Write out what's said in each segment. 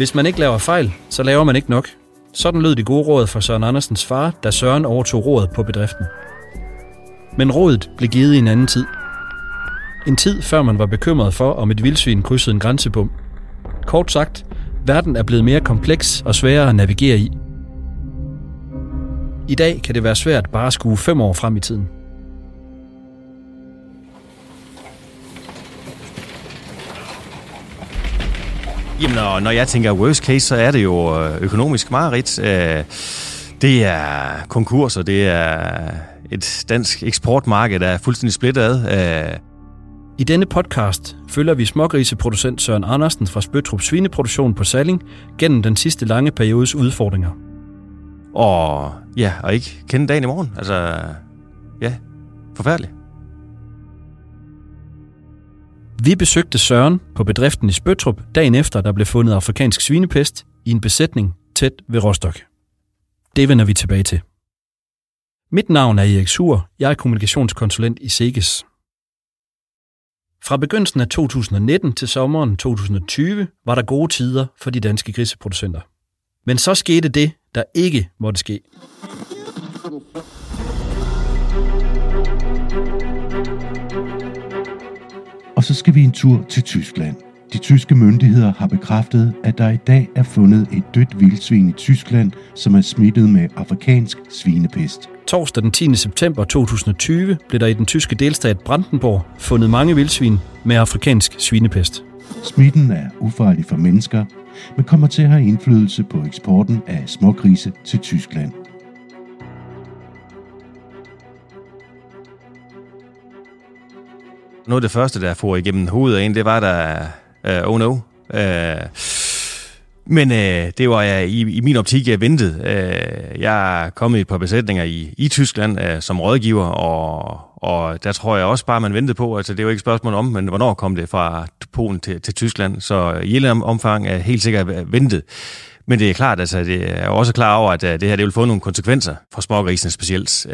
Hvis man ikke laver fejl, så laver man ikke nok. Sådan lød de gode råd fra Søren Andersens far, da Søren overtog rådet på bedriften. Men rådet blev givet i en anden tid. En tid, før man var bekymret for, om et vildsvin krydsede en grænsebom. Kort sagt, verden er blevet mere kompleks og sværere at navigere i. I dag kan det være svært bare at skue 5 år frem i tiden. Jamen, og når jeg tænker worst case, så er det jo økonomisk mareridt. Det er konkurser, det er et dansk eksportmarked, der er fuldstændig splittet ad. I denne podcast følger vi smågriseproducent Søren Andersen fra Spøttrup Svineproduktion på Salling gennem den sidste lange periodes udfordringer. Og ja, og ikke kende dagen i morgen. Altså, ja, forfærdeligt. Vi besøgte Søren på bedriften i Spøttrup dagen efter, der blev fundet afrikansk svinepest i en besætning tæt ved Rostock. Det vender vi tilbage til. Mit navn er Erik Suhr. Jeg er kommunikationskonsulent i Seges. Fra begyndelsen af 2019 til sommeren 2020 var der gode tider for de danske griseproducenter. Men så skete det, der ikke måtte ske. Og så skal vi en tur til Tyskland. De tyske myndigheder har bekræftet, at der i dag er fundet et dødt vildsvin i Tyskland, som er smittet med afrikansk svinepest. Torsdag den 10. september 2020 blev der i den tyske delstat Brandenburg fundet mange vildsvin med afrikansk svinepest. Smitten er ufarlig for mennesker, men kommer til at have indflydelse på eksporten af smågrise til Tyskland. Noget af det første, der for igennem hovedet af en, det var der det var jeg i min optik, jeg ventede. Jeg er kommet i et par besætninger i Tyskland som rådgiver, og der tror jeg også bare, man ventede på. Altså, det er jo ikke et spørgsmål om, men hvornår kom det fra Polen til Tyskland? Så i hele omfang er helt sikkert ventet. Men det er klart, altså, det er også klar over, at det her det vil få nogle konsekvenser for smågrisene specielt.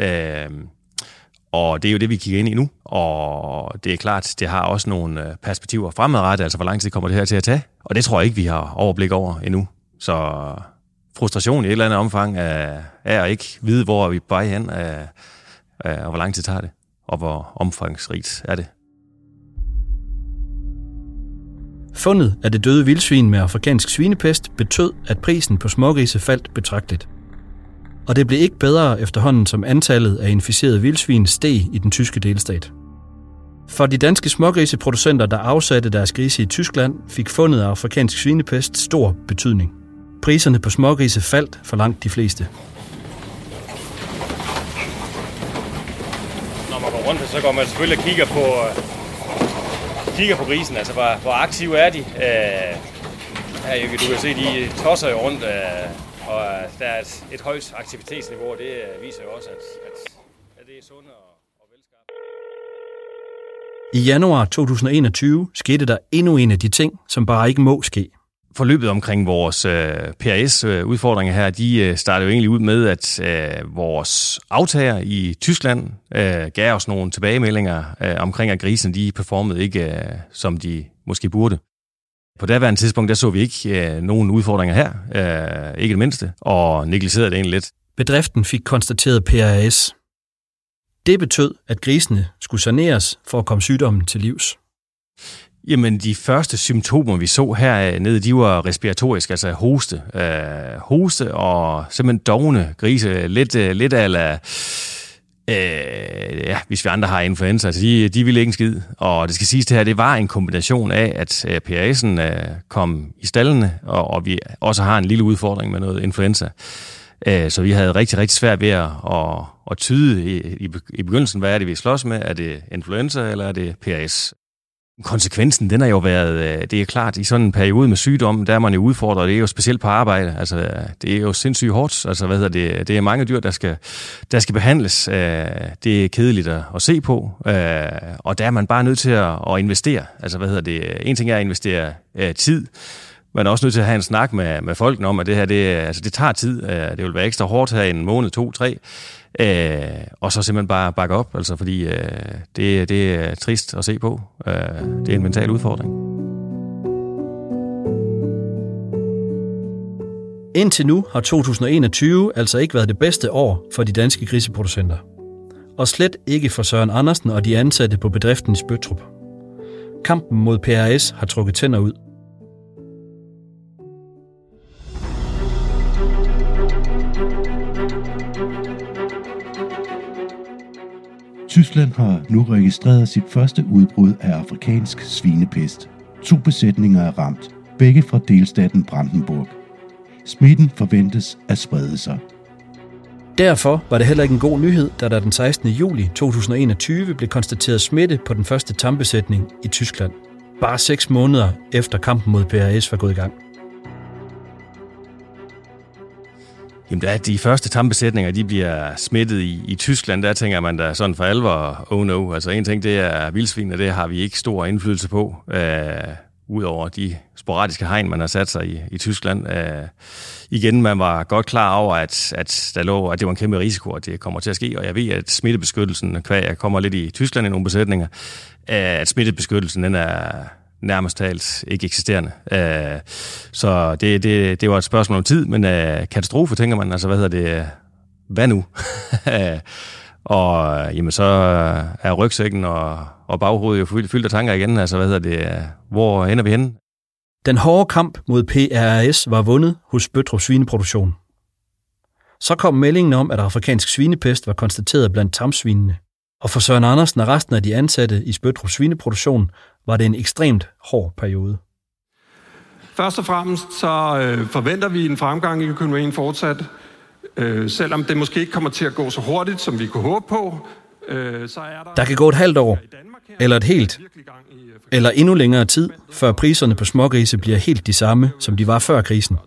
Og det er jo det, vi kigger ind i nu, og det er klart, det har også nogle perspektiver fremadrettet, altså hvor lang tid kommer det her til at tage, og det tror jeg ikke, vi har overblik over endnu. Så frustration i et eller andet omfang er at ikke vide, hvor vi bare hen, og hvor lang tid tager det, og hvor omfangsrigt er det. Fundet af det døde vildsvin med afrikansk svinepest betød, at prisen på smågrise faldt betragteligt. Og det blev ikke bedre efterhånden, som antallet af inficerede vildsvin steg i den tyske delstat. For de danske smågriseproducenter, der afsatte deres grise i Tyskland, fik fundet af afrikansk svinepest stor betydning. Priserne på smågrise faldt for langt de fleste. Når man går rundt, så går man selvfølgelig og kigger på grisen, altså hvor aktive er de. Du kan se, de tosser jo rundt. Og der er et højt aktivitetsniveau, og det viser jo også, at det er sundt og velskabt. I januar 2021 skete der endnu en af de ting, som bare ikke må ske. Forløbet omkring vores PRRS-udfordringer her, de startede jo egentlig ud med, at vores aftager i Tyskland gav os nogle tilbagemeldinger omkring, at grisen de performede ikke, som de måske burde. På daværende tidspunkt, der så vi ikke nogen udfordringer her, ikke det mindste, og negligerede det egentlig lidt. Bedriften fik konstateret PRRS. Det betød, at grisene skulle saneres for at komme sygdommen til livs. Jamen, de første symptomer, vi så her nede, de var respiratoriske, altså hoste. Hoste og simpelthen dovne grise, lidt ala... hvis vi andre har influenza, så de ville ikke en skid. Og det skal siges, det her det var en kombination af, at PRS'en kom i stallene, og vi også har en lille udfordring med noget influenza. Så vi havde rigtig, rigtig svært ved at tyde i begyndelsen, hvad er det, vi slås med? Er det influenza, eller er det PRS? Konsekvensen, den har jo været, det er klart, i sådan en periode med sygdom, der er man jo udfordret, det er jo specielt på arbejde, altså det er jo sindssygt hårdt, altså det er mange dyr, der skal behandles, det er kedeligt at se på, og der er man bare nødt til at investere, altså en ting er at investere tid, man er også nødt til at have en snak med folk om, at det her, det tager tid, det vil være ekstra hårdt her i en måned, 2, 3, og så simpelthen bare bakke op, altså fordi det er trist at se på. Det er en mental udfordring. Indtil nu har 2021 altså ikke været det bedste år for de danske griseproducenter. Og slet ikke for Søren Andersen og de ansatte på bedriften i Spøttrup. Kampen mod PRRS har trukket tænder ud. Tyskland har nu registreret sit første udbrud af afrikansk svinepest. 2 besætninger er ramt, begge fra delstaten Brandenburg. Smitten forventes at sprede sig. Derfor var det heller ikke en god nyhed, da der den 16. juli 2021 blev konstateret smitte på den første tambesætning i Tyskland. Bare 6 måneder efter kampen mod PRRS var gået i gang. Jamen, da de første tambesætninger, de bliver smittet i Tyskland, der tænker man da sådan for alvor, oh no. Altså en ting, det er vildsvin, og det har vi ikke stor indflydelse på, udover de sporadiske hegn, man har sat sig i Tyskland. Igen, man var godt klar over, at der lå, at det var en kæmpe risiko, at det kommer til at ske, og jeg ved, at smittebeskyttelsen, jeg kommer lidt i Tyskland i nogle besætninger, at smittebeskyttelsen, den er nærmest talt ikke eksisterende. Så det var et spørgsmål om tid, men katastrofe, tænker man, altså hvad nu? Og jamen, så er rygsækken og baghovedet jo fyldt af tanker igen, altså hvor ender vi henne? Den hårde kamp mod PRRS var vundet hos Spøttrup Svineproduktion. Så kom meldingen om, at afrikansk svinepest var konstateret blandt tamsvinene. Og for Søren Andersen og resten af de ansatte i Spøttrup Svineproduktion var det en ekstremt hård periode. Først og fremmest så forventer vi en fremgang i økonomien fortsat. Selvom det måske ikke kommer til at gå så hurtigt, som vi kunne håbe på, så er der kan gå et halvt år, eller et helt, eller endnu længere tid, før priserne på smågrise bliver helt de samme, som de var før krisen.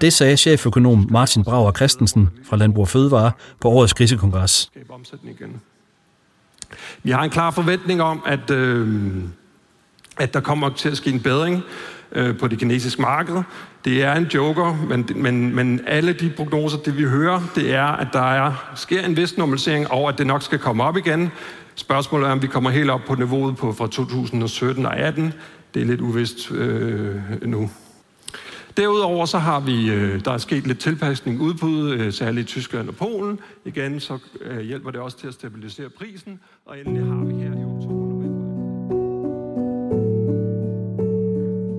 Det sagde cheføkonom Martin Brauer Christensen fra Landbrug Fødevare på årets krisekongres. Vi har en klar forventning om, at der kommer til at ske en bedring på det kinesiske marked. Det er en joker, men alle de prognoser, det vi hører, det er, at sker en vis normalisering, og at det nok skal komme op igen. Spørgsmålet er, om vi kommer helt op på niveauet fra 2017 og 18. Det er lidt uvist nu. Derudover så har vi, der er sket lidt tilpasning udbud, særligt i Tyskland og Polen. Igen så hjælper det også til at stabilisere prisen, og endelig har vi her i oktober.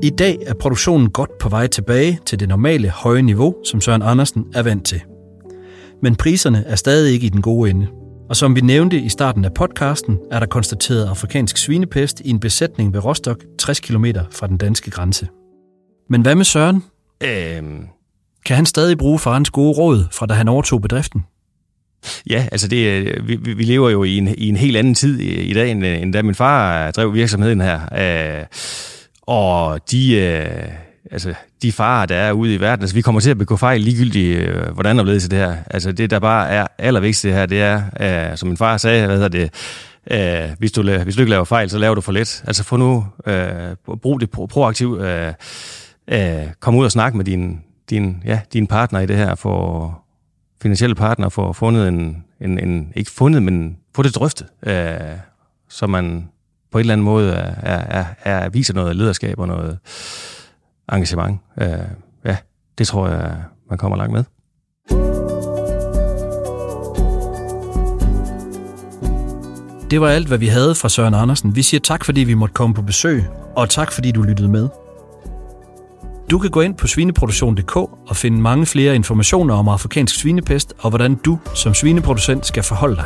I dag er produktionen godt på vej tilbage til det normale høje niveau, som Søren Andersen er vant til. Men priserne er stadig ikke i den gode ende. Og som vi nævnte i starten af podcasten, er der konstateret afrikansk svinepest i en besætning ved Rostock, 60 km fra den danske grænse. Men hvad med Søren? Kan han stadig bruge farens gode råd fra da han overtog bedriften? Ja, altså vi lever jo i en helt anden tid i dag, end da min far drev virksomheden her. Og de farer, der er ude i verden, altså vi kommer til at begå fejl ligegyldigt, hvordan der ledes det her. Altså det, der bare er allervigtigst det her, det er, som min far sagde, hvis du ikke laver fejl, så laver du for lidt. Altså få nu, brug det proaktivt, kom ud og snak med din partner i det her, få finansielle partner, få fundet men få det drøftet, så man på en eller anden måde viser noget lederskab og noget engagement. Ja, det tror jeg, man kommer langt med. Det var alt, hvad vi havde fra Søren Andersen. Vi siger tak, fordi vi måtte komme på besøg, og tak, fordi du lyttede med. Du kan gå ind på svineproduktion.dk og finde mange flere informationer om afrikansk svinepest og hvordan du som svineproducent skal forholde dig.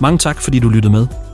Mange tak, fordi du lyttede med.